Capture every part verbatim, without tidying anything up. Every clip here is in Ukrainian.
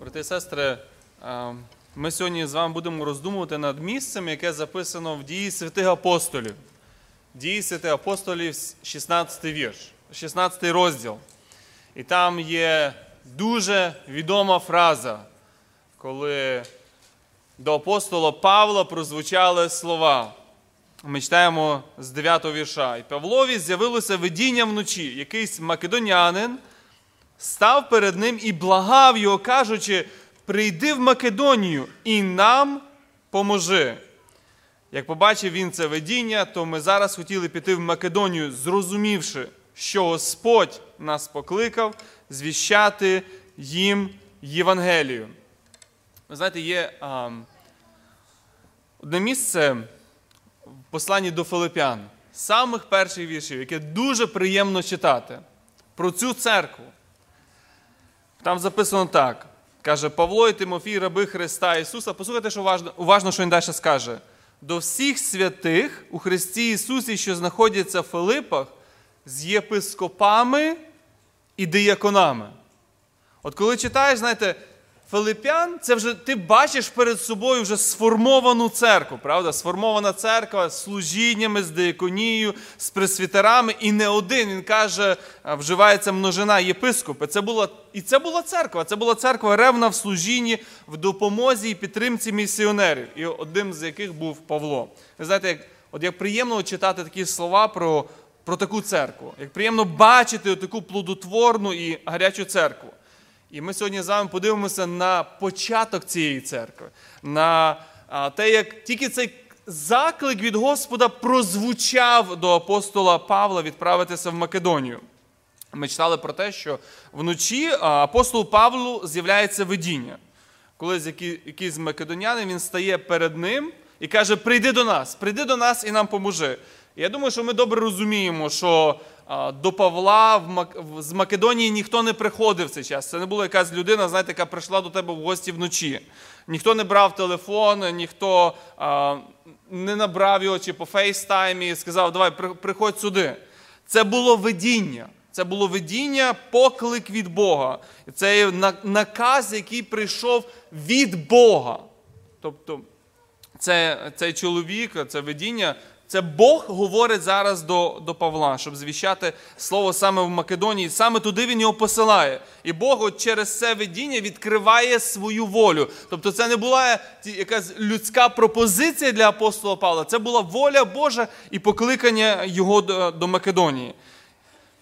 Брати і сестри, ми сьогодні з вами будемо роздумувати над місцем, яке записано в Дії Святих Апостолів. Дії Святих Апостолів, шістнадцятий вірш, шістнадцятий розділ. І там є дуже відома фраза, коли до апостола Павла прозвучали слова. Ми читаємо з дев'ятого вірша. «І Павлові з'явилося видіння вночі. Якийсь македонянин став перед ним і благав його, кажучи, прийди в Македонію і нам поможи». Як побачив він це видіння, то ми зараз хотіли піти в Македонію, зрозумівши, що Господь нас покликав звіщати їм Євангелію. Ви знаєте, є а, одне місце в посланні до Філип'ян, самих перших віршів, яке дуже приємно читати, про цю церкву. Там записано так, каже, Павло і Тимофій, раби Христа Ісуса, послухайте, що уважно, уважно, що він далі скаже, до всіх святих у Христі Ісусі, що знаходяться в Филипах, з єпископами і дияконами. От коли читаєш, знаєте, Филип'ян, це вже ти бачиш перед собою вже сформовану церкву, правда? Сформована церква з служіннями, з дияконією, з пресвітерами, і не один, він каже, вживається множина єпископи. Це була, і це була церква, це була церква ревна в служінні, в допомозі і підтримці місіонерів, і одним з яких був Павло. Ви знаєте, як, от як приємно читати такі слова про, про таку церкву, як приємно бачити таку плодотворну і гарячу церкву. І ми сьогодні з вами подивимося на початок цієї церкви, на те, як тільки цей заклик від Господа прозвучав до апостола Павла відправитися в Македонію. Ми читали про те, що вночі апостолу Павлу з'являється видіння. Колись якийсь македонянин, він стає перед ним і каже, прийди до нас, прийди до нас і нам поможи. І я думаю, що ми добре розуміємо, що до Павла з Македонії ніхто не приходив в цей час. Це не була якась людина, знаєте, яка прийшла до тебе в гості вночі. Ніхто не брав телефон, ніхто а, не набрав його чи по фейстаймі і сказав, давай, приходь сюди. Це було видіння. Це було видіння, поклик від Бога. Це наказ, який прийшов від Бога. Тобто це, цей чоловік, це видіння, це Бог говорить зараз до, до Павла, щоб звіщати слово саме в Македонії. Саме туди він його посилає. І Бог от через це видіння відкриває свою волю. Тобто це не була якась людська пропозиція для апостола Павла. Це була воля Божа і покликання його до, до Македонії.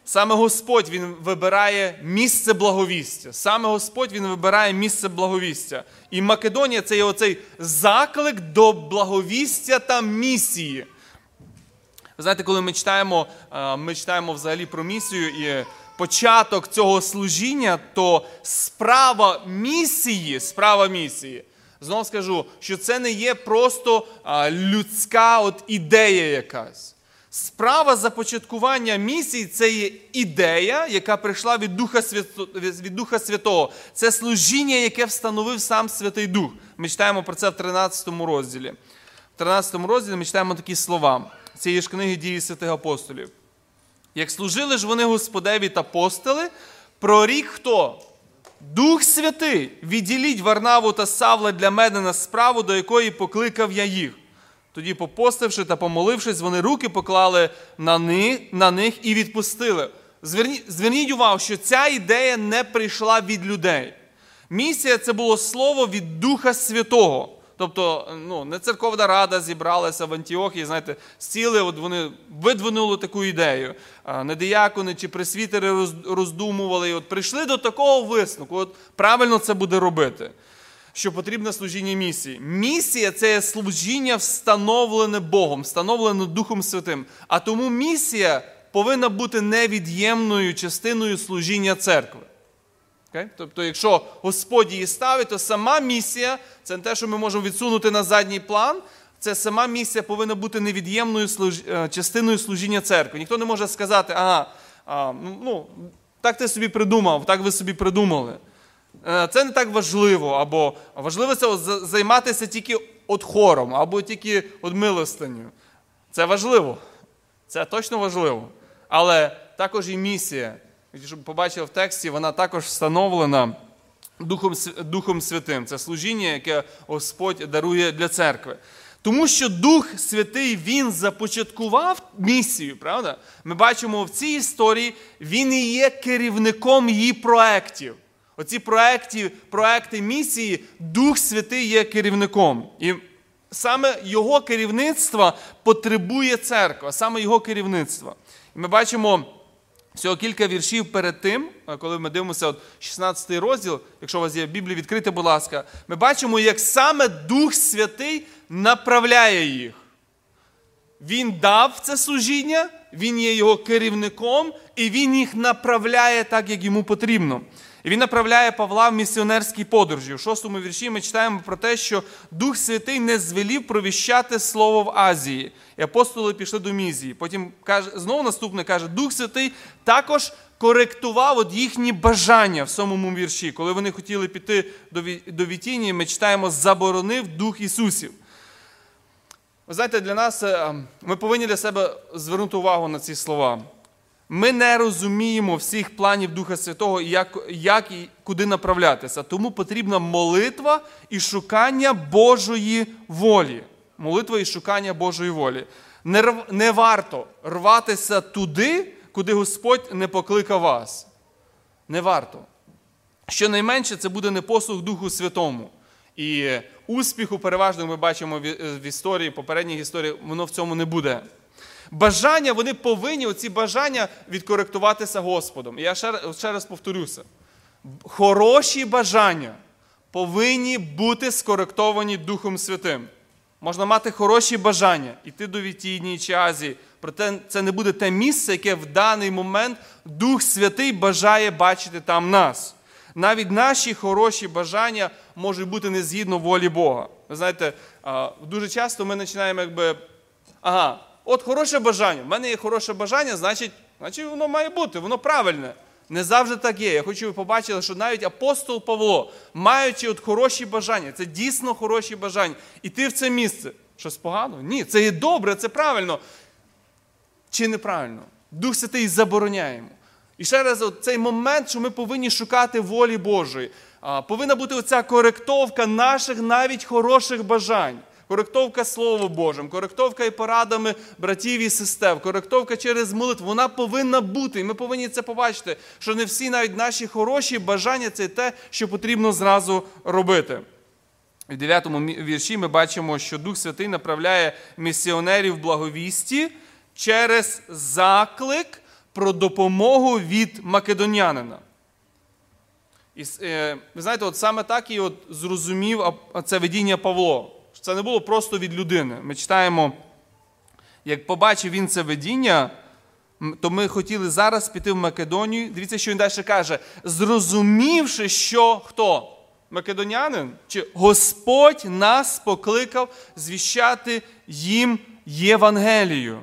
Саме Господь, він вибирає місце благовістя. Саме Господь, він вибирає місце благовістя. І Македонія – це є оцей заклик до благовістя та місії. Ви знаєте, коли ми читаємо, ми читаємо взагалі про місію і початок цього служіння, то справа місії, справа місії, знову скажу, що це не є просто людська от ідея якась. Справа започаткування місії – це є ідея, яка прийшла від Духа, Свято, від Духа Святого. Це служіння, яке встановив сам Святий Дух. Ми читаємо про це в тринадцятому розділі. В тринадцятому розділі ми читаємо такі слова цієї ж книги «Дії святих апостолів». «Як служили ж вони Господеві та постили, прорік хто? Дух Святий, відділіть Варнаву та Савла для мене на справу, до якої покликав я їх. Тоді, попостивши та помолившись, вони руки поклали на них, на них і відпустили». Зверніть, зверніть увагу, що ця ідея не прийшла від людей. Місія – це було слово від Духа Святого. Тобто, ну, не церковна рада зібралася в Антіохії, знаєте, сіли, от вони видвинули таку ідею. Не діякони чи пресвітери роздумували, і от прийшли до такого висновку, от правильно це буде робити, що потрібне служіння місії. Місія – це є служіння встановлене Богом, встановлене Духом Святим. А тому місія повинна бути невід'ємною частиною служіння церкви. Okay? Тобто, якщо Господь її ставить, то сама місія, це не те, що ми можемо відсунути на задній план, це сама місія повинна бути невід'ємною служ... частиною служіння церкви. Ніхто не може сказати, ага, а, ну, так ти собі придумав, так ви собі придумали. Це не так важливо, або важливо це займатися тільки от хором, або тільки от милостинню. Це важливо, це точно важливо, але також і місія. Щоб побачили в тексті, вона також встановлена Духом, Духом Святим. Це служіння, яке Господь дарує для церкви. Тому що Дух Святий, Він започаткував місію, правда? Ми бачимо в цій історії, Він і є керівником її проєктів. Оці проєкти, проєкти місії, Дух Святий є керівником. І саме його керівництва потребує церква, саме його керівництва. І ми бачимо всього кілька віршів перед тим, коли ми дивимося от шістнадцятий розділ, якщо у вас є Біблія відкрита, будь ласка, ми бачимо, як саме Дух Святий направляє їх. Він дав це служіння, він є його керівником, і він їх направляє так, як йому потрібно. І він направляє Павла в місіонерській подорожі. У шостому вірші ми читаємо про те, що Дух Святий не звелів провіщати слово в Азії. І апостоли пішли до Мізії. Потім каже, знову наступне каже, Дух Святий також коректував от їхні бажання в сьомому вірші. Коли вони хотіли піти до Вітінії, ми читаємо, заборонив Дух Ісусів. Ви знаєте, для нас, ми повинні для себе звернути увагу на ці слова. Ми не розуміємо всіх планів Духа Святого, як, як і куди направлятися. Тому потрібна молитва і шукання Божої волі. Молитва і шукання Божої волі. Не, не варто рватися туди, куди Господь не покликав вас. Не варто. Щонайменше це буде непослух Духу Святому. І успіху переважно ми бачимо в історії, попередніх історіях, воно в цьому не буде. Бажання, вони повинні, оці бажання, відкоректуватися Господом. І я ще, ще раз повторюся. Хороші бажання повинні бути скоректовані Духом Святим. Можна мати хороші бажання, йти до Вітінії чи Азії, проте це не буде те місце, яке в даний момент Дух Святий бажає бачити там нас. Навіть наші хороші бажання можуть бути не згідно волі Бога. Ви знаєте, дуже часто ми починаємо якби, ага, от хороше бажання, в мене є хороше бажання, значить, значить воно має бути, воно правильне. Не завжди так є. Я хочу, щоб ви побачили, що навіть апостол Павло, маючи от хороші бажання, це дійсно хороші бажання, іти в це місце. Щось погано? Ні, це є добре, це правильно. Чи неправильно? Дух Святий забороняє йому. І ще раз, цей момент, що ми повинні шукати волі Божої. Повинна бути оця коректовка наших навіть хороших бажань. Коректовка Словом Божим, коректовка і порадами братів і сестер, коректовка через молитву, вона повинна бути. І ми повинні це побачити, що не всі навіть наші хороші бажання – це те, що потрібно зразу робити. В дев'ятому вірші ми бачимо, що Дух Святий направляє місіонерів благовісті через заклик про допомогу від македонянина. І, ви знаєте, от саме так і от зрозумів це видіння Павло. Це не було просто від людини. Ми читаємо, як побачив він це видіння, то ми хотіли зараз піти в Македонію. Дивіться, що він далі каже. Зрозумівши, що хто? Македонянин? Чи Господь нас покликав звіщати їм Євангелію.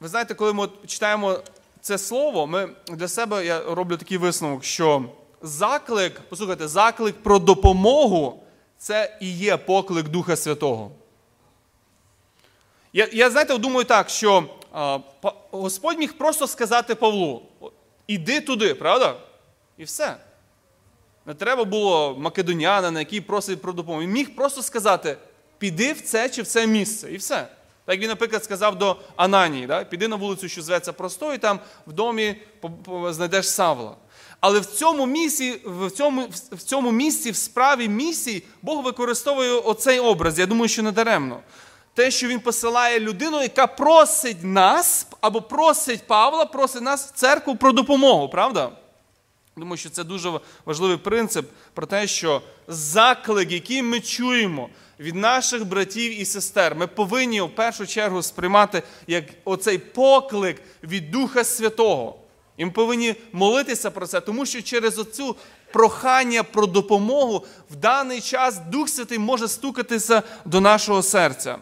Ви знаєте, коли ми читаємо це слово, ми для себе, я роблю такий висновок, що заклик, послухайте, заклик про допомогу, це і є поклик Духа Святого. Я, я знаєте, думаю так, що а, Господь міг просто сказати Павлу, іди туди, правда? І все. Не треба було македонянина, який просить про допомогу. Він міг просто сказати, піди в це чи в це місце, і все. Так він, наприклад, сказав до Ананії, да? Піди на вулицю, що зветься Простою, там в домі знайдеш Савла. Але в цьому, місці, в, цьому, в цьому місці, в справі місії, Бог використовує оцей образ. Я думаю, що не даремно. Те, що він посилає людину, яка просить нас, або просить Павла, просить нас в церкву про допомогу, правда? Думаю, що це дуже важливий принцип про те, що заклик, який ми чуємо від наших братів і сестер, ми повинні в першу чергу сприймати як оцей поклик від Духа Святого. І ми повинні молитися про це, тому що через оцю прохання про допомогу в даний час Дух Святий може стукатися до нашого серця.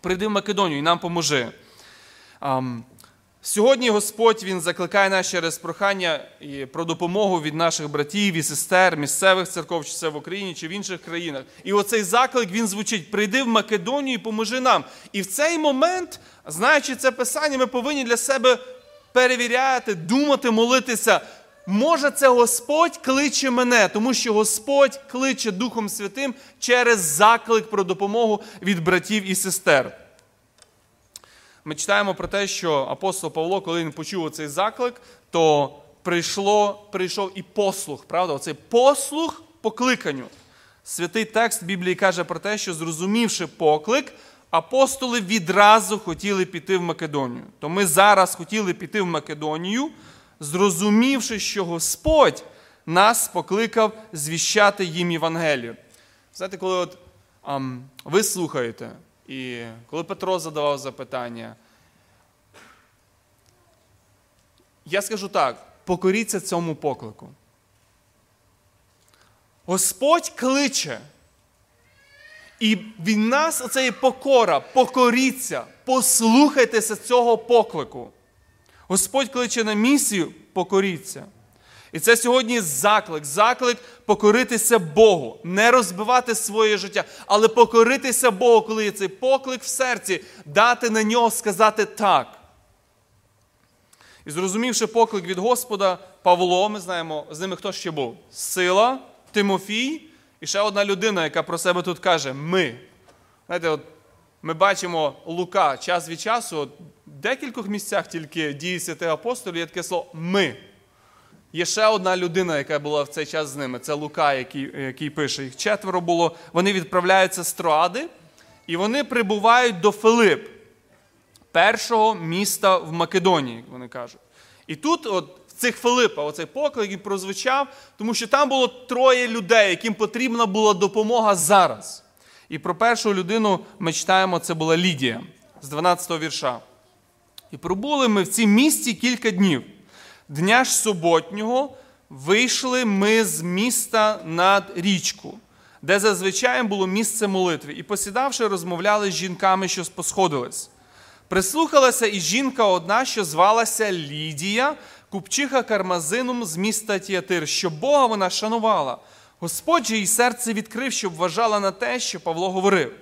Прийди в Македонію і нам поможи. Ам... Сьогодні Господь, Він закликає нас через прохання про допомогу від наших братів і сестер, місцевих церков, чи це в Україні, чи в інших країнах. І оцей заклик, він звучить, прийди в Македонію і поможи нам. І в цей момент, знаючи це Писання, ми повинні для себе перевіряти, думати, молитися, Може, це Господь кличе мене, тому що Господь кличе Духом Святим через заклик про допомогу від братів і сестер. Ми читаємо про те, що апостол Павло, коли він почув цей заклик, то прийшло, прийшов і послух, правда? Оцей послух покликанню. Святий текст Біблії каже про те, що зрозумівши поклик, апостоли відразу хотіли піти в Македонію. То ми зараз хотіли піти в Македонію, зрозумівши, що Господь нас покликав звіщати їм Євангелію. Знаєте, коли от, ам, ви слухаєте, і коли Петро задавав запитання, я скажу так, покоріться цьому поклику. Господь кличе, і від нас оцеї покора, покоріться, послухайтеся цього поклику. Господь кличе на місію, покоріться. І це сьогодні заклик, заклик покоритися Богу, не розбивати своє життя, але покоритися Богу, коли є цей поклик в серці, дати на нього, сказати так. І зрозумівши поклик від Господа, Павло, ми знаємо, з ними хто ще був? Сила, Тимофій і ще одна людина, яка про себе тут каже «ми». Знаєте, от ми бачимо Лука час від часу, от, в декількох місцях тільки Дії Святих Апостолів є таке слово «ми». Є ще одна людина, яка була в цей час з ними, це Лука, який, який пише. Їх четверо було, вони відправляються з Троади, і вони прибувають до Филип, першого міста в Македонії, як вони кажуть. І тут от, в цих Филипа оцей поклик і прозвучав, тому що там було троє людей, яким потрібна була допомога зараз. І про першу людину ми читаємо, це була Лідія, з дванадцятого вірша. «І пробули ми в цій місті кілька днів. Дня ж суботнього вийшли ми з міста над річку, де зазвичай було місце молитви, і посідавши, розмовляли з жінками, що посходились. Прислухалася і жінка одна, що звалася Лідія, купчиха кармазином з міста Тіатир, що Бога вона шанувала. Господь же їй серце відкрив, щоб вважала на те, що Павло говорив.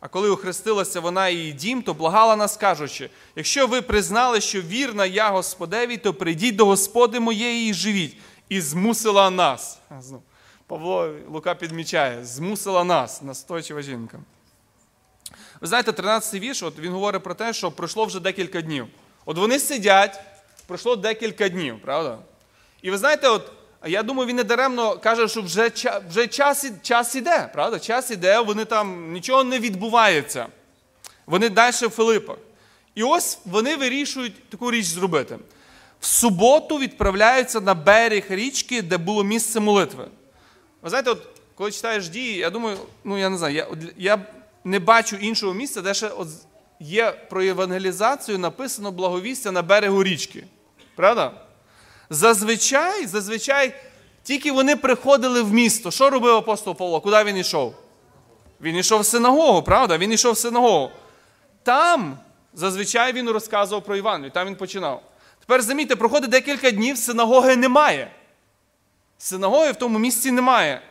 А коли охрестилася вона і її дім, то благала нас, кажучи, якщо ви признали, що вірна я Господеві, то прийдіть до Господи моєї і живіть. І змусила нас». Павло, Лука підмічає, змусила нас, настойчива жінка. Ви знаєте, тринадцятий вірш, от він говорить про те, що пройшло вже декілька днів. От вони сидять, пройшло декілька днів, правда? І ви знаєте, от, я думаю, він не даремно каже, що вже, вже час, час іде, правда? Час іде, вони там, нічого не відбувається. Вони далі в Филипах. І ось вони вирішують таку річ зробити. В суботу відправляються на берег річки, де було місце молитви. Ви знаєте, от, коли читаєш Дії, я думаю, ну я не знаю, я, я не бачу іншого місця, де ще от є про евангелізацію написано благовістя на берегу річки. Правда? Зазвичай, зазвичай, тільки вони приходили в місто. Що робив апостол Павло? Куди він йшов? Він йшов в синагогу, правда? Він йшов в синагогу. Там, зазвичай, він розказував про Івангелію, там він починав. Тепер, замітьте, проходить декілька днів, синагоги немає. Синагоги в тому місці немає.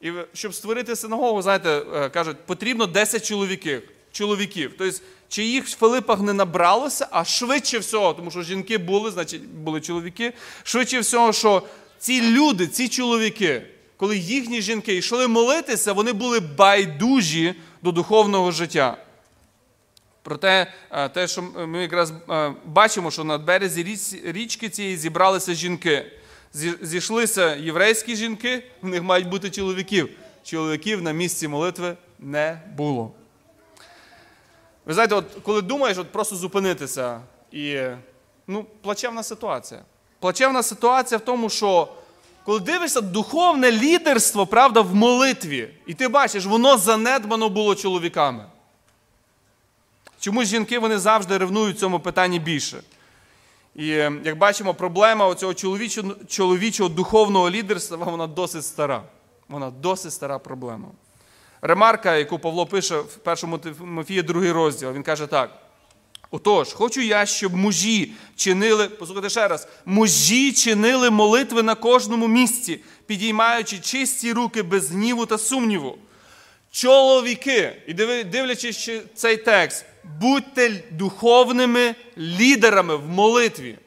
І щоб створити синагогу, знаєте, кажуть, потрібно десять чоловіків. чоловіків. Тобто, чи їх в Филипах не набралося, а швидше всього, тому що жінки були, значить, були чоловіки, швидше всього, що ці люди, ці чоловіки, коли їхні жінки йшли молитися, вони були байдужі до духовного життя. Проте, те, що ми якраз бачимо, що на березі річки цієї зібралися жінки. Зійшлися єврейські жінки, в них мають бути чоловіків. Чоловіків на місці молитви не було. Ви знаєте, от, коли думаєш, от просто зупинитися. І, ну, плачевна ситуація. Плачевна ситуація в тому, що коли дивишся духовне лідерство, правда, в молитві, і ти бачиш, воно занедбано було чоловіками. Чомусь жінки, вони завжди ревнують в цьому питанні більше. І, як бачимо, проблема оцього чоловічого, чоловічого духовного лідерства, вона досить стара. Вона досить стара проблема. Ремарка, яку Павло пише в першому Тимофії, другий розділ, він каже так. «Отож, хочу я, щоб мужі чинили, послухайте ще раз, мужі чинили молитви на кожному місці, підіймаючи чисті руки без гніву та сумніву. Чоловіки, і дивлячись цей текст, будьте духовними лідерами в молитві.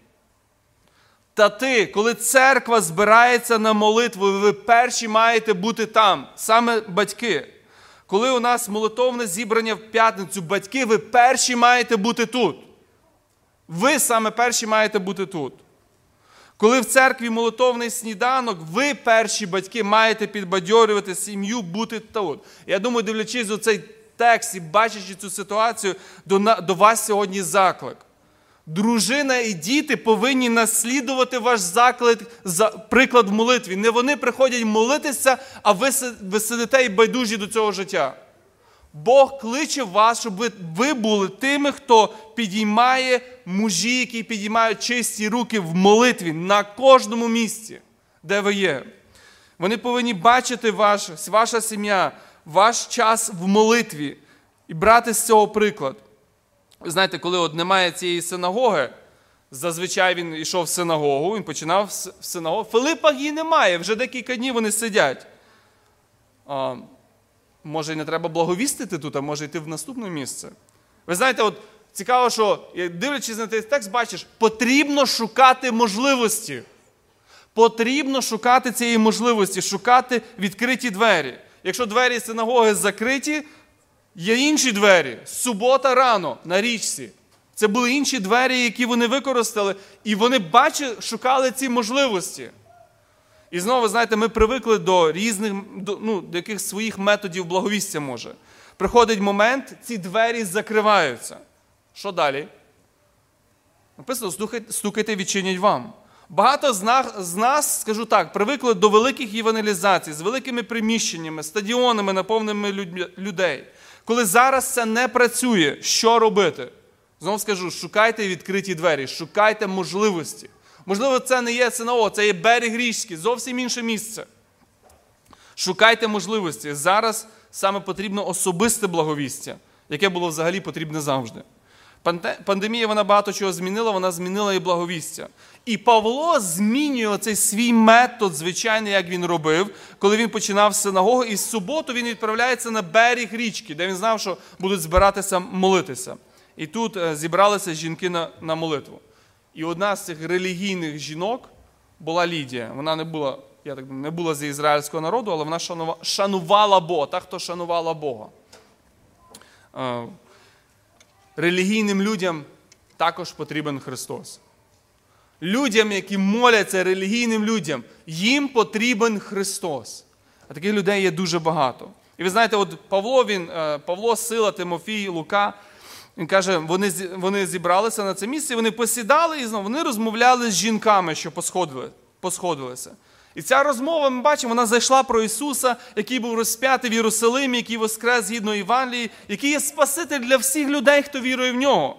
Та ти, коли церква збирається на молитву, ви перші маєте бути там, саме батьки. Коли у нас молитовне зібрання в п'ятницю, батьки, ви перші маєте бути тут. Ви саме перші маєте бути тут. Коли в церкві молитовний сніданок, ви, перші батьки, маєте підбадьорювати сім'ю бути тут. Я думаю, дивлячись у цей текст і бачачи цю ситуацію, до, до вас сьогодні заклик. Дружина і діти повинні наслідувати ваш заклик, за, приклад в молитві. Не вони приходять молитися, а ви, ви сидите і байдужі до цього життя. Бог кличе вас, щоб ви, ви були тими, хто підіймає мужі, які підіймають чисті руки в молитві на кожному місці, де ви є. Вони повинні бачити ваш, ваша сім'я, ваш час в молитві і брати з цього приклад. Ви знаєте, коли от немає цієї синагоги, зазвичай він йшов в синагогу, він починав в синагогу. Филипа її немає, вже декілька днів вони сидять. А, може, не треба благовістити тут, а може йти в наступне місце. Ви знаєте, от цікаво, що, дивлячись на цей текст, бачиш, потрібно шукати можливості. Потрібно шукати цієї можливості, шукати відкриті двері. Якщо двері синагоги закриті, є інші двері. Субота рано на річці. Це були інші двері, які вони використали, і вони бачили, шукали ці можливості. І знову, знаєте, ми привикли до різних, до, ну, до яких своїх методів благовістя може. Приходить момент, ці двері закриваються. Що далі? Написано, стукайте, відчинять вам. Багато з нас, скажу так, привикли до великих євангелізацій, з великими приміщеннями, стадіонами, наповненими людей. Коли зараз це не працює, що робити? Знову скажу, шукайте відкриті двері, шукайте можливості. Можливо, це не є СНО, це є берег річки, зовсім інше місце. Шукайте можливості. Зараз саме потрібно особисте благовістя, яке було взагалі потрібне завжди. Пандемія, вона багато чого змінила, вона змінила і благовістя. І Павло змінює оцей свій метод, звичайно, як він робив, коли він починав з синагоги, і з суботу він відправляється на берег річки, де він знав, що будуть збиратися молитися. І тут зібралися жінки на, на молитву. І одна з цих релігійних жінок була Лідія. Вона не була, я так думаю, не була з ізраїльського народу, але вона шанувала, шанувала Бога, та, хто шанувала Бога. Релігійним людям також потрібен Христос. Людям, які моляться, релігійним людям, їм потрібен Христос. А таких людей є дуже багато. І ви знаєте, от Павло, він, Павло, Сила, Тимофій, Лука, він каже, вони, вони зібралися на це місце, вони посідали і знову, вони розмовляли з жінками, що посходили, посходилися. І ця розмова, ми бачимо, вона зайшла про Ісуса, який був розп'ятий в Єрусалимі, який воскрес згідно Євангелії, який є спаситель для всіх людей, хто вірує в Нього.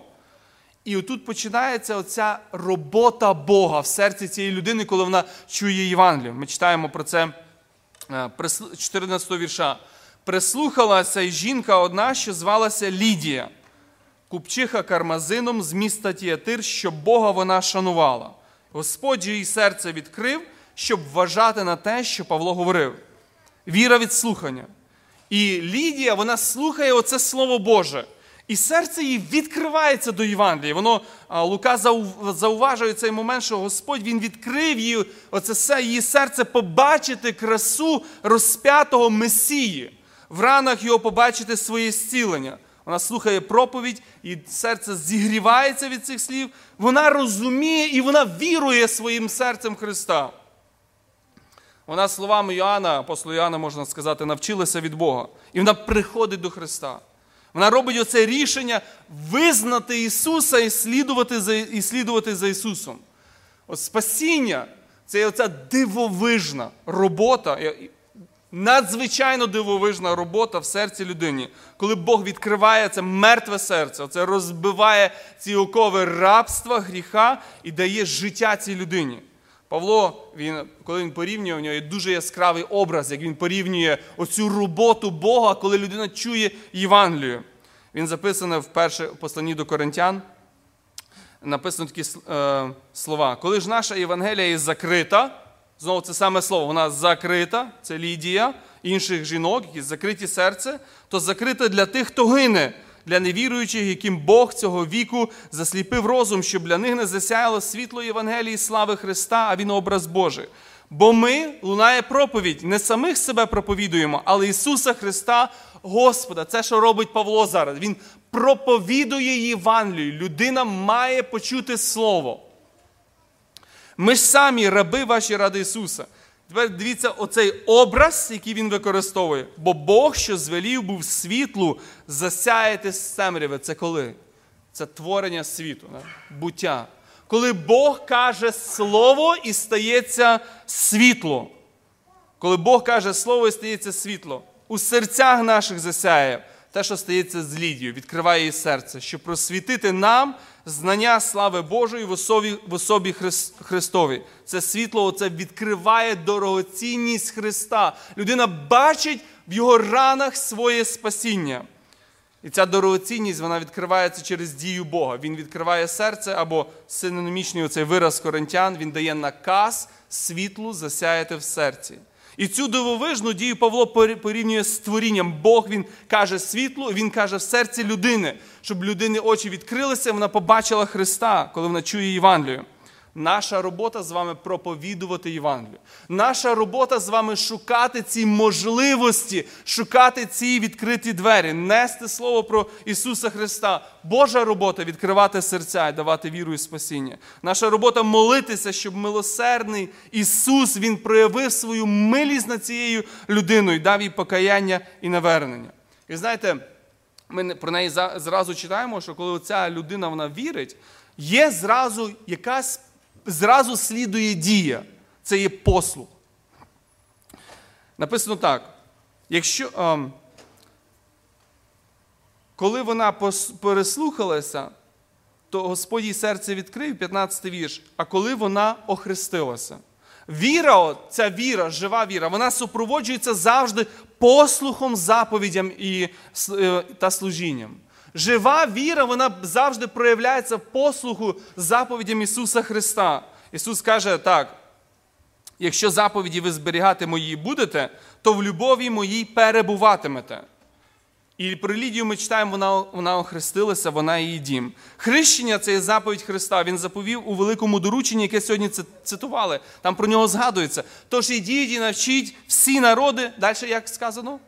І отут починається оця робота Бога в серці цієї людини, коли вона чує Євангелію. Ми читаємо про це чотирнадцятого вірша. «Прислухалася й жінка одна, що звалася Лідія, купчиха кармазином з міста Тіатир, що Бога вона шанувала. Господь їй серце відкрив, щоб вважати на те, що Павло говорив. Віра від слухання. І Лідія, вона слухає оце Слово Боже. І серце їй відкривається до Євангелії. Воно, Лука зауважує цей момент, що Господь, він відкрив її, оце все, її серце побачити красу розп'ятого Месії. В ранах його побачити своє зцілення. Вона слухає проповідь, і серце зігрівається від цих слів. Вона розуміє і вона вірує своїм серцем Христа. Вона словами Йоанна, апостола Йоанна, можна сказати, навчилася від Бога. І вона приходить до Христа. Вона робить оце рішення визнати Ісуса і слідувати за, і слідувати за Ісусом. От спасіння – це оця дивовижна робота, надзвичайно дивовижна робота в серці людини. Коли Бог відкриває це мертве серце, це розбиває ці окови рабства, гріха і дає життя цій людині. Павло, він, коли він порівнює, в нього є дуже яскравий образ, як він порівнює оцю роботу Бога, коли людина чує Євангелію. Він записаний в першому посланні до Коринтян, написано такі е, слова. Коли ж наша Євангелія є закрита, знову це саме слово, вона закрита, це Лідія, інших жінок, які закриті серце, то закрита для тих, хто гине, для невіруючих, яким Бог цього віку засліпив розум, щоб для них не засяяло світло Євангелії слави Христа, а він образ Божий. Бо ми, лунає проповідь, не самих себе проповідуємо, але Ісуса Христа Господа. Це, що робить Павло зараз. Він проповідує Євангелію. Людина має почути слово. Ми ж самі раби ваші ради Ісуса. Тепер дивіться оцей образ, який він використовує. Бо Бог, що звелів був світлу, засяяти з темряви. Це коли? Це творення світу, буття. Коли Бог каже слово і стається світло. Коли Бог каже слово і стається світло. У серцях наших засяє те, що стається з Лідією, відкриває її серце, щоб просвітити нам знання слави Божої в особі, в особі Хрис, Христові. Це світло, це відкриває дорогоцінність Христа. Людина бачить в його ранах своє спасіння. І ця дорогоцінність, вона відкривається через дію Бога. Він відкриває серце, або синонімічний оцей вираз коринтян, він дає наказ світлу засяяти в серці. І цю дивовижну дію Павло порівнює з творінням. Бог, він каже світлу, він каже в серці людини, щоб людини очі відкрилися, вона побачила Христа, коли вона чує Євангелію. Наша робота з вами проповідувати Євангелію. Наша робота з вами шукати ці можливості, шукати ці відкриті двері, нести слово про Ісуса Христа. Божа робота – відкривати серця і давати віру і спасіння. Наша робота – молитися, щоб милосердний Ісус, Він проявив свою милість над цією людиною, дав їй покаяння і навернення. І знаєте, ми про неї зразу читаємо, що коли ця людина, вона вірить, є зразу якась Зразу слідує дія. Це є послуг. Написано так. Якщо, а, коли вона переслухалася, то Господь їй серце відкрив, п'ятнадцятий вірш, а коли вона охрестилася. Віра, о, ця віра, жива віра, вона супроводжується завжди послухом, заповідям і, та служінням. Жива віра, вона завжди проявляється в послуху заповідям Ісуса Христа. Ісус каже так, якщо заповіді ви зберігати мої будете, то в любові моїй перебуватимете. І про Лідію ми читаємо, вона, вона охрестилася, вона її дім. Хрещення – це є заповідь Христа. Він заповів у великому дорученні, яке сьогодні цитували. Там про нього згадується. Тож ідіть і навчіть всі народи. Далі як сказано?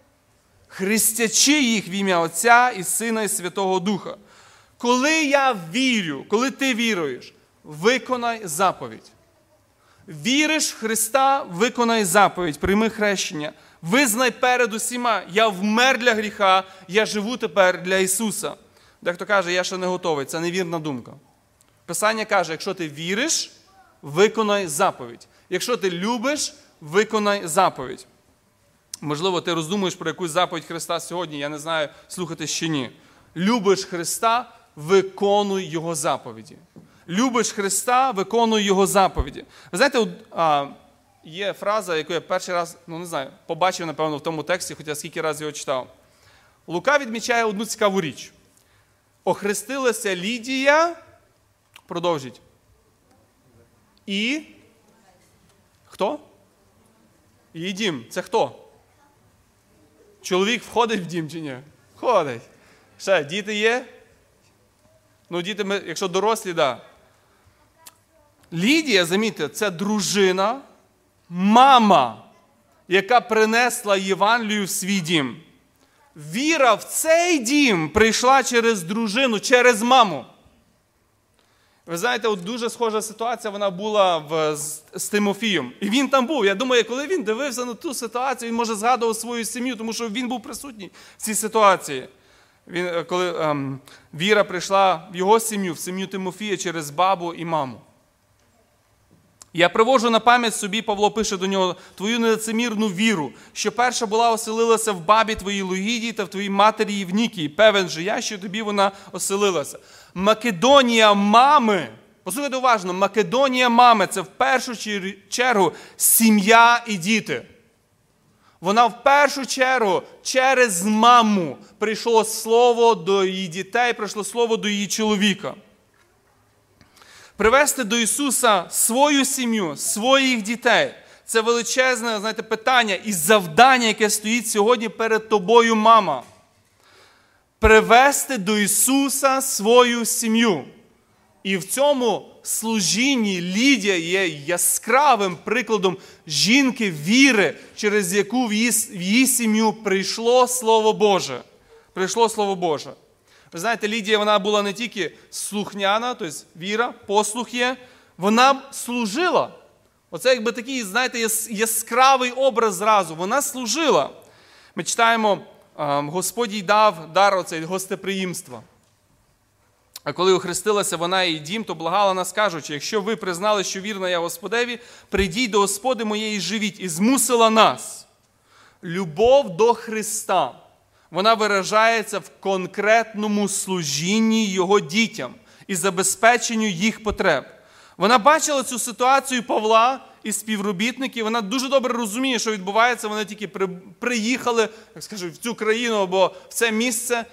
Хрестячи їх в ім'я Отця і Сина і Святого Духа. Коли я вірю, коли ти віруєш, виконай заповідь. Віриш в Христа, виконай заповідь, прийми хрещення. Визнай перед усіма, я вмер для гріха, я живу тепер для Ісуса. Дехто каже, я ще не готовий, це невірна думка. Писання каже, якщо ти віриш, виконай заповідь. Якщо ти любиш, виконай заповідь. Можливо, ти роздумуєш про якусь заповідь Христа сьогодні, я не знаю, слухати ще ні. Любиш Христа, виконуй Його заповіді. Любиш Христа, виконуй Його заповіді. Ви знаєте, є фраза, яку я перший раз, ну не знаю, побачив, напевно, в тому тексті, хоча скільки разів його читав. Лука відмічає одну цікаву річ. Охрестилася Лідія, продовжіть, і хто? Її дім, це хто? Чоловік входить в дім чи ні? Входить. Ще, діти є? Ну, діти, ми, якщо дорослі, так. Да. Лідія, замітьте, це дружина, мама, яка принесла Євангелію в свій дім. Віра в цей дім прийшла через дружину, через маму. Ви знаєте, от дуже схожа ситуація, вона була в, з, з Тимофієм. І він там був. Я думаю, коли він дивився на ту ситуацію, він, може, згадував свою сім'ю, тому що він був присутній в цій ситуації. Він, коли ем, віра прийшла в його сім'ю, в сім'ю Тимофія через бабу і маму. Я привожу на пам'ять собі, Павло пише до нього, твою нелицемірну віру, що перша була оселилася в бабі твоїй Лоїдії та в твоїй матері Євникії. Певен же я, що тобі вона оселилася. Македонія мами, послухайте уважно, Македонія мами – це в першу чергу сім'я і діти. Вона в першу чергу через маму прийшло слово до її дітей, прийшло слово до її чоловіка. Привести до Ісуса свою сім'ю, своїх дітей – це величезне, знаєте, питання і завдання, яке стоїть сьогодні перед тобою, мама. привести до Ісуса свою сім'ю. І в цьому служінні Лідія є яскравим прикладом жінки віри, через яку в її, в її сім'ю прийшло Слово Боже. Прийшло Слово Боже. Ви знаєте, Лідія, вона була не тільки слухняна, тобто віра, послух є, вона служила. Оце якби такий, знаєте, яскравий образ зразу. Вона служила. Ми читаємо, Господь їй дав дар оцей гостеприємства. А коли охрестилася вона і дім, то благала нас, кажучи, якщо ви признали, що вірна я Господеві, прийдіть до Господи моєї і живіть. І змусила нас. Любов до Христа, вона виражається в конкретному служінні його дітям і забезпеченню їх потреб. Вона бачила цю ситуацію Павла і співробітників, вона дуже добре розуміє, що відбувається, вони тільки приїхали, як скажу, в цю країну або в це місце,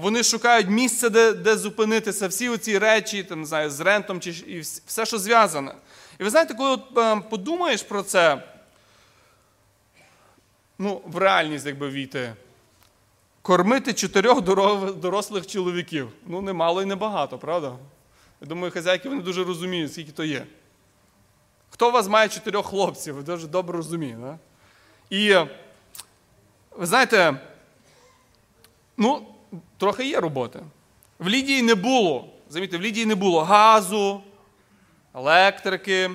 вони шукають місце, де, де зупинитися, всі оці речі, там, не знаю, з рентом, чи, і все, що зв'язане. І ви знаєте, коли от подумаєш про це, ну, в реальність, якби війти, кормити чотирьох дорослих чоловіків, ну, немало і небагато, правда? Я думаю, хазяйки, вони дуже розуміють, скільки то є. Хто у вас має чотирьох хлопців? Ви дуже добре розумієте. Да? І, ви знаєте, ну, трохи є роботи. В Лідії не було, замітьте, в Лідії не було газу, електрики,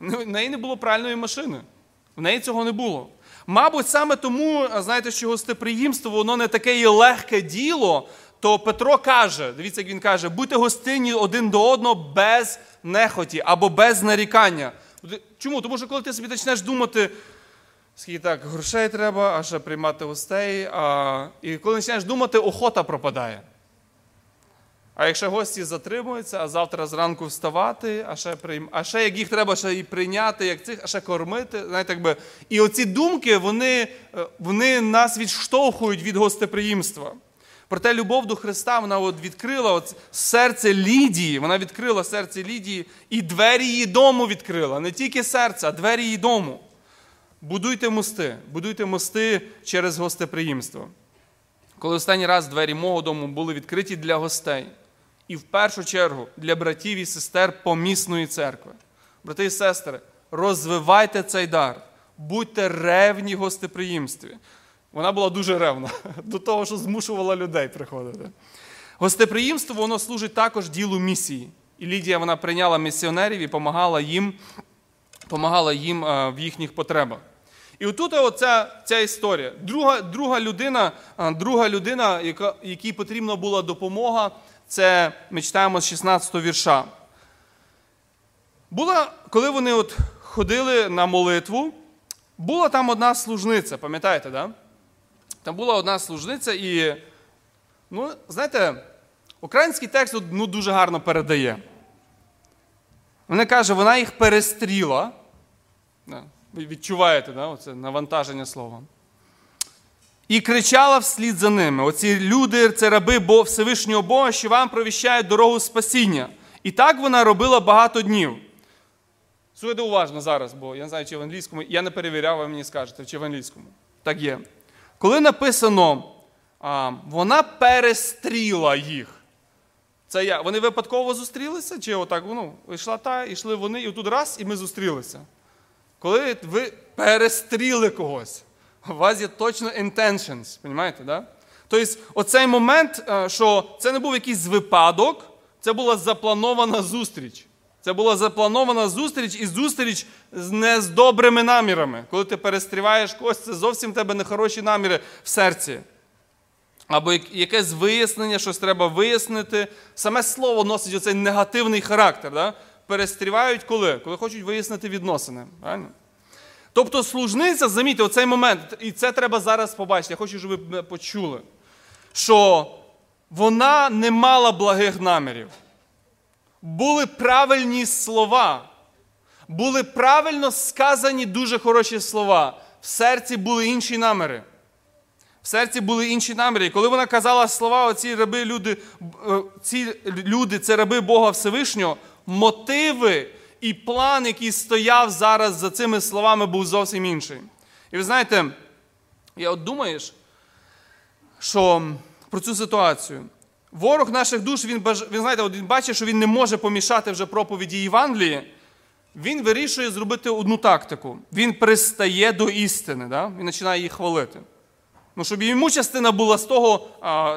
в неї не було пральної машини. В неї цього не було. Мабуть, саме тому, знаєте, що гостеприємство, воно не таке і легке діло, то Петро каже, дивіться, як він каже, будьте гостинні один до одного без нехоті або без нарікання. Чому? Тому що коли ти собі почнеш думати, скільки так, грошей треба, а ще приймати гостей, а... і коли почнеш думати, охота пропадає. А якщо гості затримуються, а завтра зранку вставати, а ще, прийм... а ще як їх треба ще і прийняти, як цих, а ще кормити, знаєте, якби. І оці думки, вони, вони нас відштовхують від гостеприємства. Проте любов до Христа, вона от відкрила от серце Лідії, вона відкрила серце Лідії і двері її дому відкрила. Не тільки серце, а двері її дому. Будуйте мости, будуйте мости через гостеприємство. Коли останній раз двері мого дому були відкриті для гостей, і в першу чергу для братів і сестер помісної церкви. Брати і сестри, розвивайте цей дар, будьте ревні в гостеприємстві. Вона була дуже ревна до того, що змушувала людей приходити. Гостеприємство, воно служить також ділу місії. І Лідія, вона прийняла місіонерів і помагала їм, помагала їм в їхніх потребах. І отут оця, ця історія. Друга, друга людина, друга людина, яка, якій потрібна була допомога, це, ми читаємо з шістнадцятого вірша. Була, коли вони от ходили на молитву, була там одна служниця, пам'ятаєте, да? Там була одна служниця і, ну, знаєте, український текст, ну, дуже гарно передає. Вона каже, вона їх перестріла. Ви відчуваєте, да, оце навантаження слова. І кричала вслід за ними. Оці люди, це раби Всевишнього Бога, що вам провіщають дорогу спасіння. І так вона робила багато днів. Слухайте уважно зараз, бо я не знаю, чи в англійському, я не перевіряв, ви мені скажете, чи в англійському. Так є. Коли написано, а, вона перестріла їх. Це я. Вони випадково зустрілися? Чи отак, ну, йшла та, йшли вони, і тут раз, і ми зустрілися. Коли ви перестріли когось, у вас є точно intentions, розумієте, да? Тобто, оцей момент, що це не був якийсь випадок, це була запланована зустріч. Це була запланована зустріч і зустріч не з добрими намірами. Коли ти перестріваєш когось, це зовсім в тебе нехороші наміри в серці. Або якесь вияснення, щось треба вияснити. Саме слово носить оцей негативний характер. Да? Перестрівають коли? Коли хочуть вияснити відносини. Правильно? Тобто служниця, замітьте, оцей момент, і це треба зараз побачити, я хочу, щоб ви почули, що вона не мала благих намірів. Були правильні слова, були правильно сказані дуже хороші слова. В серці були інші наміри. В серці були інші наміри. І коли вона казала слова, оці раби люди, ці люди, це раби Бога Всевишнього, мотиви і план, який стояв зараз за цими словами, був зовсім інший. І ви знаєте, я от думаєш, що про цю ситуацію. Ворог наших душ, він, ви знаєте, він бачить, що він не може помішати вже проповіді Євангелії, він вирішує зробити одну тактику. Він пристає до істини, да? Він починає її хвалити. Ну, щоб йому частина була з того,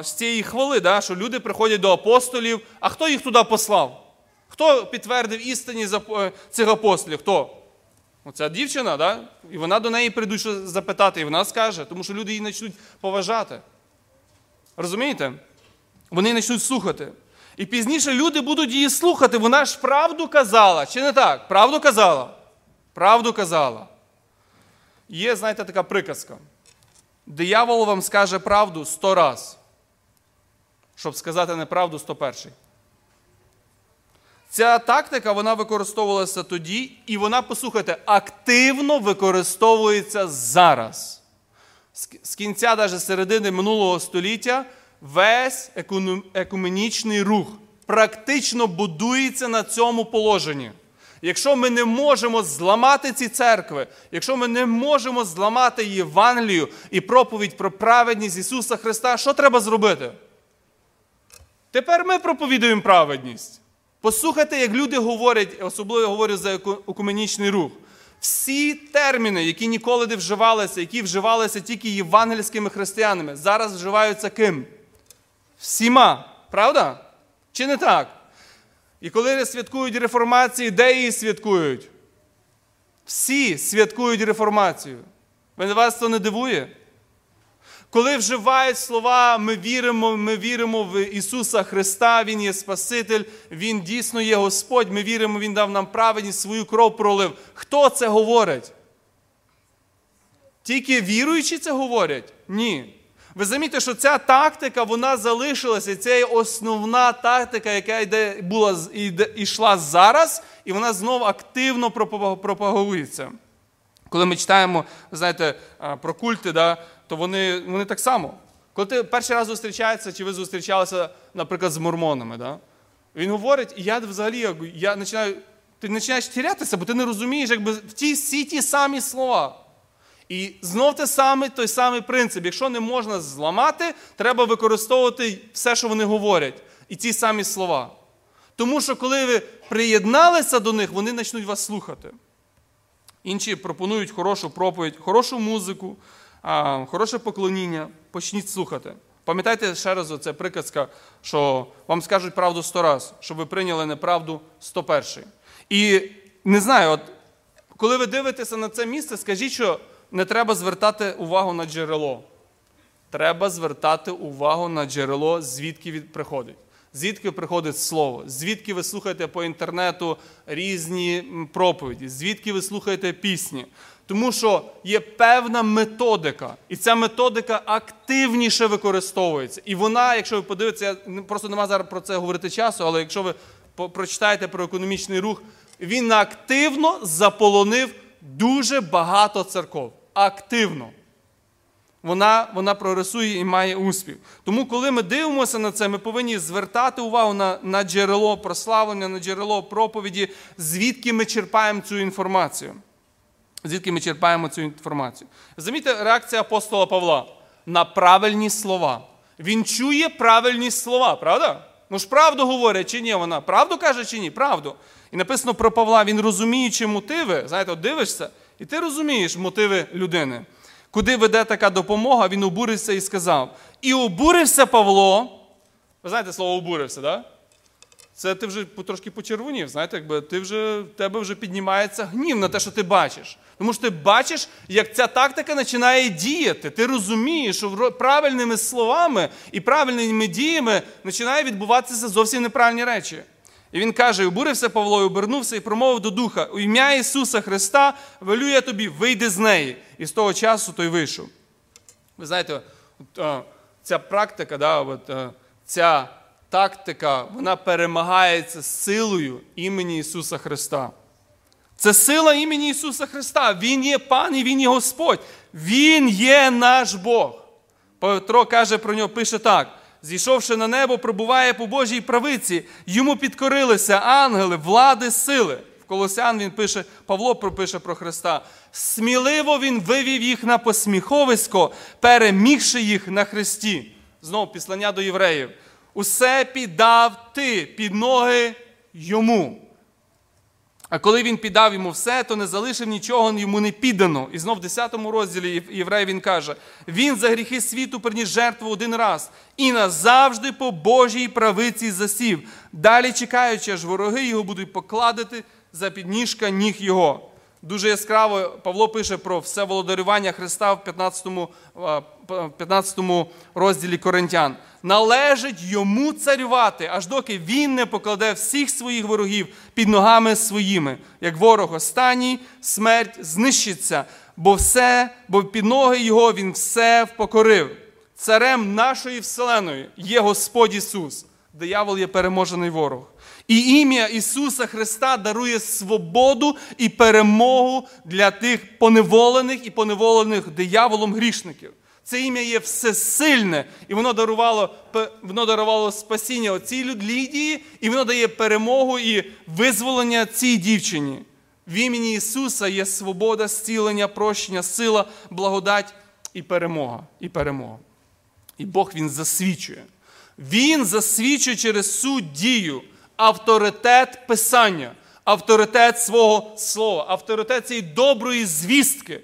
з цієї хвали, да? Що люди приходять до апостолів, а хто їх туди послав? Хто підтвердив істині цих апостолів? Хто? Оця дівчина, да? І вона до неї прийдуть що запитати, і вона скаже, тому що люди її почнуть поважати. Розумієте? Вони почнуть слухати. І пізніше люди будуть її слухати. Вона ж правду казала, чи не так? Правду казала? Правду казала. Є, знаєте, така приказка. Диявол вам скаже правду сто раз, щоб сказати неправду сто перший. Ця тактика, вона використовувалася тоді, і вона, послухайте, активно використовується зараз. З кінця, навіть середини минулого століття, весь екуменічний рух практично будується на цьому положенні. Якщо ми не можемо зламати ці церкви, якщо ми не можемо зламати Євангелію і проповідь про праведність Ісуса Христа, що треба зробити? Тепер ми проповідуємо праведність. Послухайте, як люди говорять, особливо я говорю за екуменічний рух. Всі терміни, які ніколи не вживалися, які вживалися тільки євангельськими християнами, зараз вживаються ким? Всіма. Правда? Чи не так? І коли святкують реформацію, де її святкують? Всі святкують реформацію. Вас це не дивує? Коли вживають слова «ми віримо, ми віримо в Ісуса Христа, Він є Спаситель, Він дійсно є Господь, ми віримо, Він дав нам праведність, свою кров пролив». Хто це говорить? Тільки віруючі це говорять? Ні. Ви замітите, що ця тактика, вона залишилася, це є основна тактика, яка йде, була, йде, йшла зараз, і вона знов активно пропагується. Коли ми читаємо, знаєте, про культи, да, то вони, вони так само. Коли ти перший раз зустрічаєшся, чи ви зустрічалися, наприклад, з мормонами, да? Він говорить, і я взагалі, я починаю, ти починаєш терятися, бо ти не розумієш, якби в ті, всі ті самі слова. І знов те саме, той самий принцип. Якщо не можна зламати, треба використовувати все, що вони говорять. І ті самі слова. Тому що, коли ви приєдналися до них, вони почнуть вас слухати. Інші пропонують хорошу проповідь, хорошу музику, а, хороше поклоніння. Почніть слухати. Пам'ятайте ще раз оце приказка, що вам скажуть правду сто раз, щоб ви прийняли неправду сто перший. І не знаю, от коли ви дивитеся на це місце, скажіть, що не треба звертати увагу на джерело. Треба звертати увагу на джерело, звідки він приходить. Звідки приходить слово? Звідки ви слухаєте по інтернету різні проповіді? Звідки ви слухаєте пісні? Тому що є певна методика, і ця методика активніше використовується. І вона, якщо ви подивитеся, я просто нема зараз про це говорити часу, але якщо ви прочитаєте про економічний рух, він активно заполонив дуже багато церков. Активно. Вона, вона прогресує і має успіх. Тому, коли ми дивимося на це, ми повинні звертати увагу на, на джерело прославлення, на джерело проповіді, звідки ми черпаємо цю інформацію. Звідки ми черпаємо цю інформацію. Замітьте, реакція апостола Павла на правильні слова. Він чує правильні слова, правда? Ну ж правду говорять чи ні вона? Правду каже чи ні? Правду. І написано про Павла, він розуміючи мотиви, знаєте, от дивишся, і ти розумієш мотиви людини. Куди веде така допомога, він обурився і сказав. І обурився Павло, ви знаєте слово обурився, да? Це ти вже трошки почервонів, знаєте, якби ти вже, в тебе вже піднімається гнів на те, що ти бачиш. Тому що ти бачиш, як ця тактика починає діяти. Ти розумієш, що правильними словами і правильними діями починає відбуватися зовсім неправильні речі. І він каже, обурився Павло, і обернувся і промовив до духа, у ім'я Ісуса Христа велю я тобі, вийди з неї. І з того часу той вийшов. Ви знаєте, ця практика, да, от, ця тактика, вона перемагається силою імені Ісуса Христа. Це сила імені Ісуса Христа. Він є Пан і Він є Господь. Він є наш Бог. Петро каже про нього, пише так. Зійшовши на небо, пробуває по Божій правиці. Йому підкорилися ангели, влади, сили. В Колосян він пише, Павло пропише про Христа. Сміливо він вивів їх на посміховисько, перемігши їх на хресті. Знову післання до євреїв. Усе піддав ти під ноги йому. А коли він піддав йому все, то не залишив нічого йому не піддано. І знов в десятому розділі Євреїв він каже, він за гріхи світу приніс жертву один раз і назавжди по Божій правиці засів. Далі чекаючи, аж вороги його будуть покладати за підніжка ніг його. Дуже яскраво Павло пише про все володарювання Христа в п'ятнадцятому, п'ятнадцятому розділі Коринтян. Належить йому царювати, аж доки він не покладе всіх своїх ворогів під ногами своїми. Як ворог останній, смерть знищиться, бо, все, бо під ноги його він все впокорив. Царем нашої вселеної є Господь Ісус. Диявол є переможений ворог. І ім'я Ісуса Христа дарує свободу і перемогу для тих поневолених і поневолених дияволом грішників. Це ім'я є всесильне, і воно дарувало, воно дарувало спасіння оцій Лідії, і воно дає перемогу і визволення цій дівчині. В імені Ісуса є свобода, зцілення, прощення, сила, благодать і перемога. І перемога. І Бог, Він засвідчує. Він засвідчує через суд дію. Авторитет Писання, авторитет свого слова, авторитет цієї доброї звістки.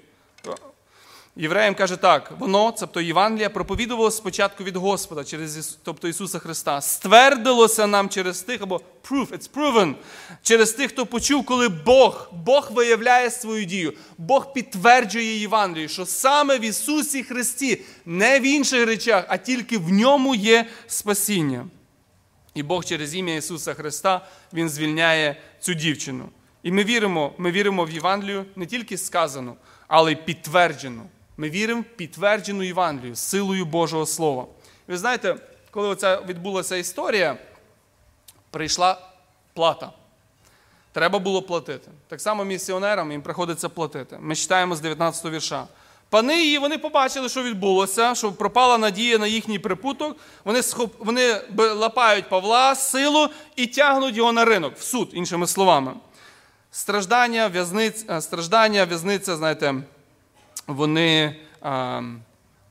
Євреям каже так, воно, тобто Євангелія, проповідувало спочатку від Господа, через, тобто Ісуса Христа, ствердилося нам через тих, або proof, it's proven, через тих, хто почув, коли Бог, Бог виявляє свою дію, Бог підтверджує Євангелію, що саме в Ісусі Христі, не в інших речах, а тільки в ньому є спасіння. І Бог через ім'я Ісуса Христа, Він звільняє цю дівчину. І ми віримо, ми віримо в Євангелію не тільки сказану, але й підтверджену. Ми віримо в підтверджену Євангелію, силою Божого Слова. Ви знаєте, коли оця відбулася історія, прийшла плата. Треба було платити. Так само місіонерам їм приходиться платити. Ми читаємо з дев'ятнадцятого вірша. Пани її, вони побачили, що відбулося, що пропала надія на їхній припуток. Вони, схоп... вони лапають Павла, силу і тягнуть його на ринок, в суд, іншими словами. Страждання, в'язниця, страждання, в'язниця, знаєте, вони, а,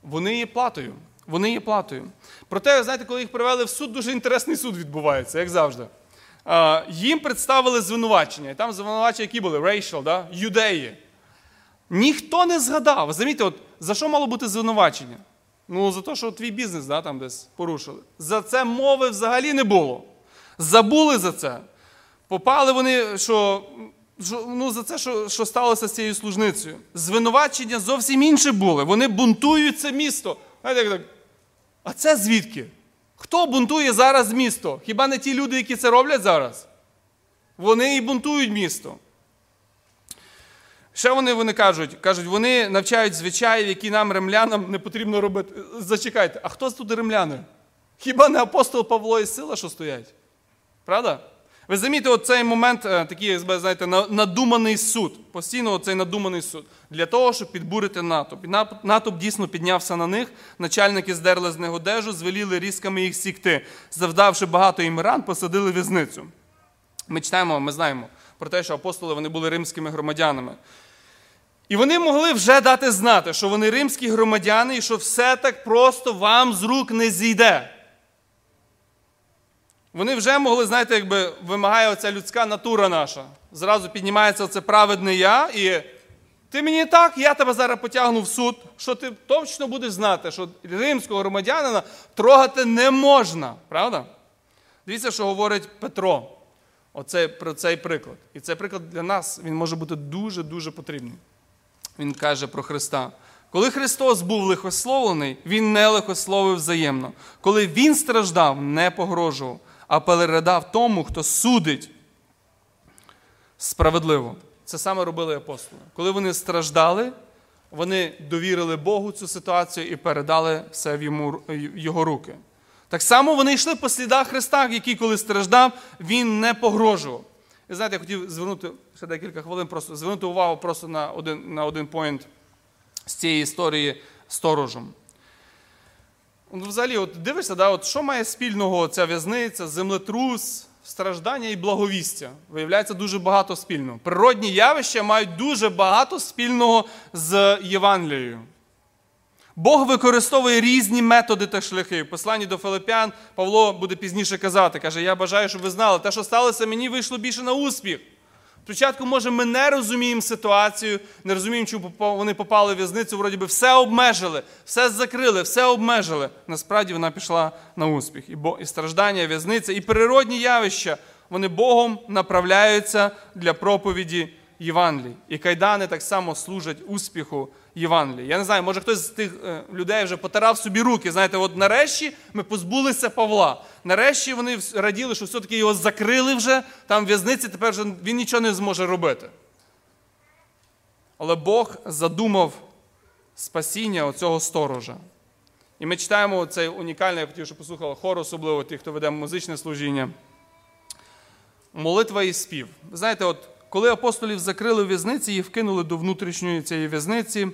вони є платою. Вони є платою. Проте, знаєте, коли їх привели в суд, дуже інтересний суд відбувається, як завжди. А, їм представили звинувачення. І там звинувачення, які були? Racial, да? Юдеї. Ніхто не згадав. Замітьте, от за що мало бути звинувачення? Ну, за те, що твій бізнес, да, там десь порушили. За це мови взагалі не було. Забули за це. Попали вони, що, що ну, за це, що, що сталося з цією служницею. Звинувачення зовсім інші були. Вони бунтують це місто. Знаєте, так, а це звідки? Хто бунтує зараз місто? Хіба не ті люди, які це роблять зараз? Вони і бунтують місто. Ще вони, вони кажуть, кажуть, вони навчають звичаїв, які нам, римлянам, не потрібно робити. Зачекайте, а хто тут римляни? Хіба не апостол Павло і Сила, що стоять? Правда? Ви замітите, оцей момент, такий, знаєте, надуманий суд. Постійно оцей надуманий суд. Для того, щоб підбурити натовп. І натовп дійсно піднявся на них. Начальники здерли з них одежу, звеліли різками їх сікти. Завдавши багато їм ран, посадили в'язницю. Ми читаємо, ми знаємо про те, що апостоли, вони були римськими громадянами. І вони могли вже дати знати, що вони римські громадяни, і що все так просто вам з рук не зійде. Вони вже могли, знаєте, якби вимагає оця людська натура наша. Зразу піднімається оце праведне я, і ти мені так, я тебе зараз потягну в суд, що ти точно будеш знати, що римського громадянина трогати не можна. Правда? Дивіться, що говорить Петро. Оце про цей приклад. І цей приклад для нас, він може бути дуже-дуже потрібний. Він каже про Христа. Коли Христос був лихословлений, Він не лихословив взаємно. Коли Він страждав, не погрожував, а передав тому, хто судить справедливо. Це саме робили апостоли. Коли вони страждали, вони довірили Богу цю ситуацію і передали все в йому, Його руки. Так само вони йшли по слідах Христа, який коли страждав, Він не погрожував. І знаєте, я хотів звернути, ще декілька хвилин, просто звернути увагу просто на один, на один поінт з цієї історії сторожем. Взагалі, от дивишся, да, от що має спільного ця в'язниця, землетрус, страждання і благовістя? Виявляється, дуже багато спільного. Природні явища мають дуже багато спільного з Євангелією. Бог використовує різні методи та шляхи. В посланні до Філип'ян Павло буде пізніше казати, каже, я бажаю, щоб ви знали, те, що сталося, мені вийшло більше на успіх. Спочатку, може, ми не розуміємо ситуацію, не розуміємо, чому вони попали в в'язницю, вроді би все обмежили, все закрили, все обмежили. Насправді вона пішла на успіх. І страждання, і в'язниця, і природні явища, вони Богом направляються для проповіді Євангелії. І кайдани так само служать успіху Євангелії. Я не знаю, може хтось з тих людей вже потирав собі руки, знаєте, от нарешті ми позбулися Павла. Нарешті вони раділи, що все-таки його закрили вже, там в в'язниці, тепер вже він нічого не зможе робити. Але Бог задумав спасіння оцього сторожа. І ми читаємо цей унікальний, я хотів, що послухала хор, особливо ті, хто веде музичне служіння. Молитва і спів. Ви знаєте, от коли апостолів закрили в в'язниці, їх вкинули до внутрішньої цієї в'язниці,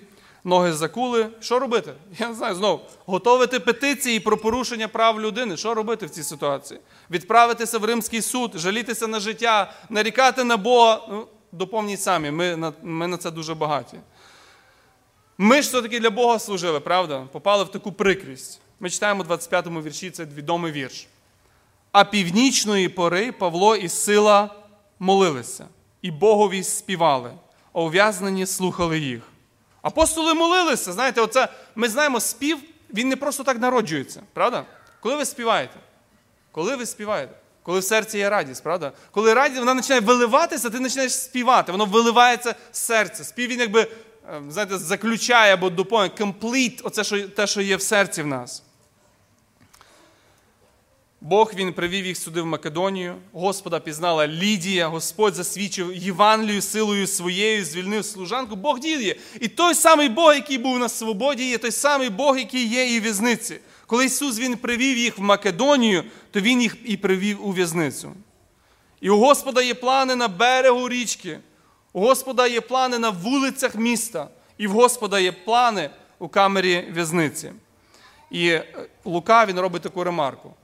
ноги закули. Що робити? Я не знаю, знову, готовити петиції про порушення прав людини. Що робити в цій ситуації? Відправитися в римський суд, жалітися на життя, нарікати на Бога. Ну, доповніть самі, ми на, ми на це дуже багаті. Ми ж все-таки для Бога служили, правда? Попали в таку прикрість. Ми читаємо в двадцять п'ятому вірші, це відомий вірш. А північної пори Павло і Сила молилися, і Богові співали, а ув'язнені слухали їх. Апостоли молилися, знаєте, оце, ми знаємо, спів, він не просто так народжується, правда? Коли ви співаєте, коли ви співаєте, коли в серці є радість, правда? Коли радість, вона починає виливатися, ти починаєш співати, воно виливається з серця. Спів, він якби, знаєте, заключає або доповнює, компліт, оце, що, те, що є в серці в нас. Бог, він привів їх сюди в Македонію, Господа пізнала Лідія, Господь засвідчив Євангелію силою своєю, звільнив служанку, Бог діє. І той самий Бог, який був на свободі, є той самий Бог, який є і в в'язниці. Коли Ісус, він привів їх в Македонію, то він їх і привів у в'язницю. І у Господа є плани на берегу річки, у Господа є плани на вулицях міста, і в Господа є плани у камері в'язниці. І Лука, він робить таку ремарку.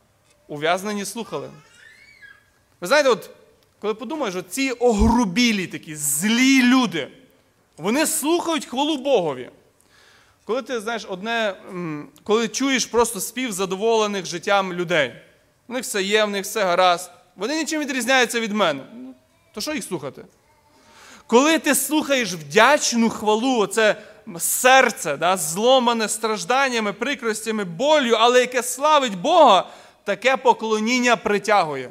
Ув'язнені слухали. Ви знаєте, от, коли подумаєш, от ці огрубілі такі, злі люди, вони слухають хвалу Богові. Коли ти, знаєш, одне, коли чуєш просто спів задоволених життям людей, у них все є, в них все гаразд, вони нічим відрізняються від мене, то що їх слухати? Коли ти слухаєш вдячну хвалу, оце серце, да, зломане стражданнями, прикростями, болю, але яке славить Бога, таке поклоніння притягує.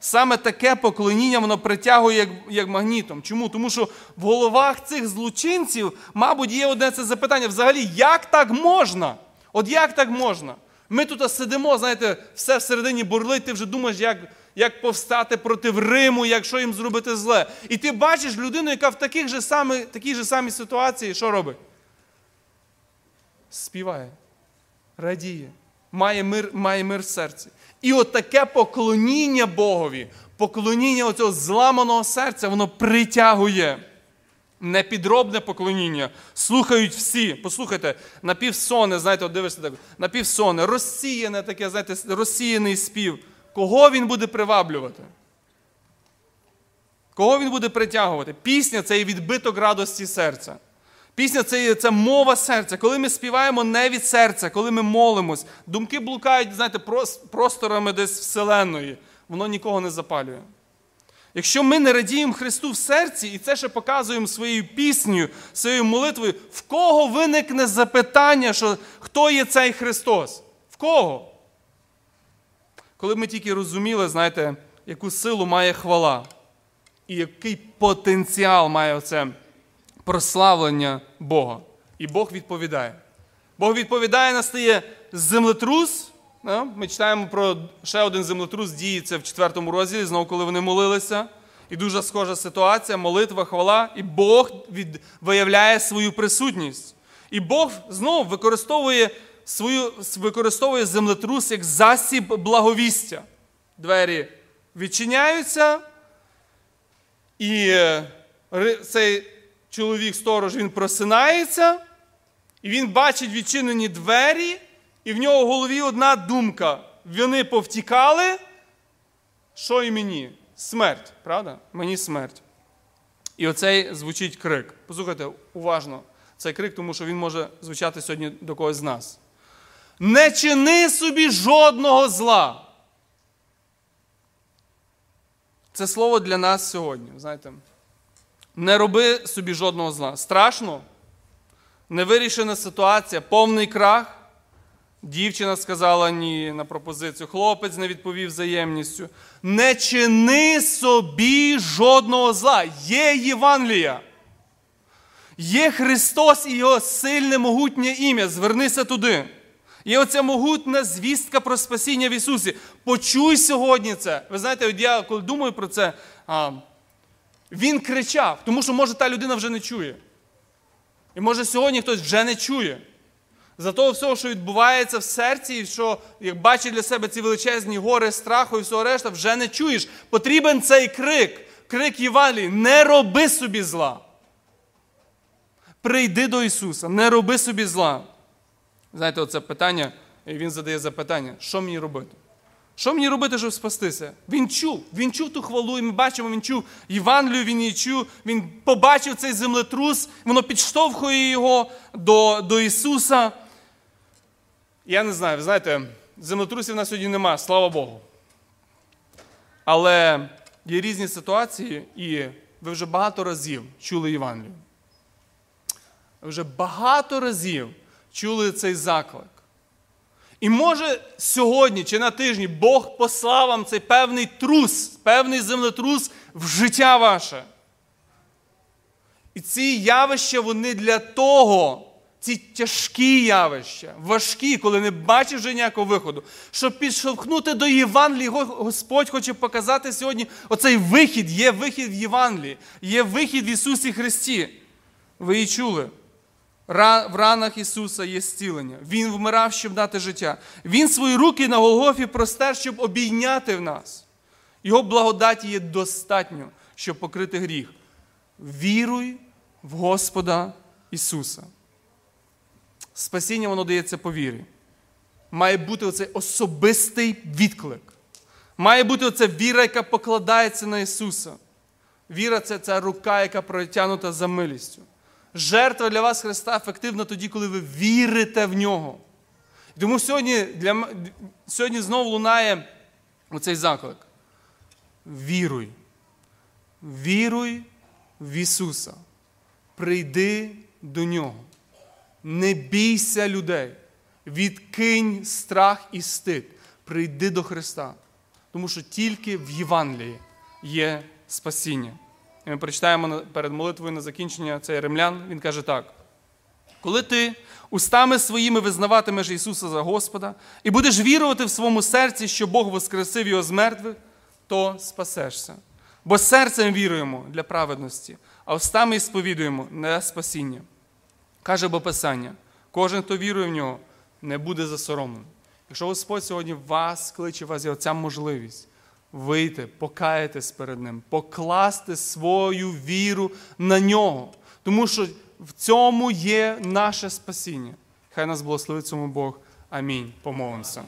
Саме таке поклоніння воно притягує як, як магнітом. Чому? Тому що в головах цих злочинців, мабуть, є одне це запитання. Взагалі, як так можна? От як так можна? Ми тут сидимо, знаєте, все всередині бурлить, ти вже думаєш, як, як повстати проти Риму, як що їм зробити зле. І ти бачиш людину, яка в таких же самих, такій же самій ситуації, що робить? Співає, радіє. Має мир, має мир в серці. І от таке поклоніння Богові, поклоніння оцього зламаного серця, воно притягує. Непідробне поклоніння. Слухають всі. Послухайте, напівсоне, знаєте, от дивишся так, напівсоне, розсіяне таке, знаєте, розсіяний спів. Кого він буде приваблювати? Кого він буде притягувати? Пісня – це і відбиток радості серця. Пісня – це, це мова серця. Коли ми співаємо не від серця, коли ми молимось, думки блукають, знаєте, просторами десь вселенної. Воно нікого не запалює. Якщо ми не радіємо Христу в серці, і це ще показуємо своєю піснею, своєю молитвою, в кого виникне запитання, що хто є цей Христос? В кого? Коли ми тільки розуміли, знаєте, яку силу має хвала, і який потенціал має оце прославлення Бога. І Бог відповідає. Бог відповідає, настає землетрус. Ми читаємо про ще один землетрус, діється в четвертому розділі, знову коли вони молилися. І дуже схожа ситуація, молитва, хвала. І Бог від... виявляє свою присутність. І Бог знову використовує, свою... використовує землетрус як засіб благовістя. Двері відчиняються. І цей чоловік-сторож, він просинається, і він бачить відчинені двері, і в нього в голові одна думка. Вони повтікали, що і мені? Смерть, правда? Мені смерть. І оцей звучить крик. Послухайте уважно. цей крик, тому що він може звучати сьогодні до когось з нас. Не чини собі жодного зла. Це слово для нас сьогодні, знаєте. Не роби собі жодного зла. Страшно? Невирішена ситуація, повний крах. Дівчина сказала ні на пропозицію, хлопець не відповів взаємністю. Не чини собі жодного зла. Є Євангелія. Є Христос і його сильне, могутнє ім'я. Звернися туди. Є оця могутня звістка про спасіння в Ісусі. Почуй сьогодні це. Ви знаєте, от я коли думаю про це, а, він кричав, тому що, може, та людина вже не чує. І, може, сьогодні хтось вже не чує. За того всього, що відбувається в серці, і що, як бачить для себе ці величезні гори страху і всього решта, вже не чуєш. Потрібен цей крик, крик Євангелії. Не роби собі зла. Прийди до Ісуса, не роби собі зла. Знаєте, оце питання, і він задає запитання, що мені робити? Що мені робити, щоб спастися? Він чув, він чув ту хвалу, і ми бачимо, він чув Євангелію, він її чув, він побачив цей землетрус, воно підштовхує його до, до Ісуса. Я не знаю, ви знаєте, землетрусів в нас сьогодні немає, слава Богу. Але є різні ситуації, і ви вже багато разів чули Євангелію. Ви вже багато разів чули цей заклик. І може сьогодні чи на тижні Бог послав вам цей певний трус, певний землетрус в життя ваше. І ці явища, вони для того, ці тяжкі явища, важкі, коли не бачиш вже ніякого виходу, щоб підштовхнути до Євангелії, Господь хоче показати сьогодні оцей вихід, є вихід в Євангелії, є вихід в Ісусі Христі. Ви її чули. В ранах Ісуса є зцілення. Він вмирав, щоб дати життя. Він свої руки на Голгофі простер, щоб обійняти в нас. Його благодаті є достатньо, щоб покрити гріх. Віруй в Господа Ісуса. Спасіння, воно дається по вірі. Має бути оцей особистий відклик. Має бути оця віра, яка покладається на Ісуса. Віра – це ця рука, яка протягнута за милістю. Жертва для вас Христа ефективна тоді, коли ви вірите в Нього. Тому сьогодні, для, сьогодні знову лунає оцей заклик. Віруй. Віруй в Ісуса. Прийди до Нього. Не бійся людей. Відкинь страх і стид. Прийди до Христа. Тому що тільки в Євангелії є спасіння. І ми прочитаємо перед молитвою на закінчення цей Римлян. Він каже так. Коли ти устами своїми визнаватимеш Ісуса за Господа і будеш вірувати в своєму серці, що Бог воскресив його з мертвих, то спасешся. Бо серцем віруємо для праведності, а устами і сповідуємо для спасіння. Каже бо Писання, кожен, хто вірує в нього, не буде засоромлений. Якщо Господь сьогодні вас кличе, у вас є оця можливість вийти, покаятись перед Ним, покласти свою віру на Нього. Тому що в цьому є наше спасіння. Хай нас благословить цьому Бог. Амінь. Помолимося.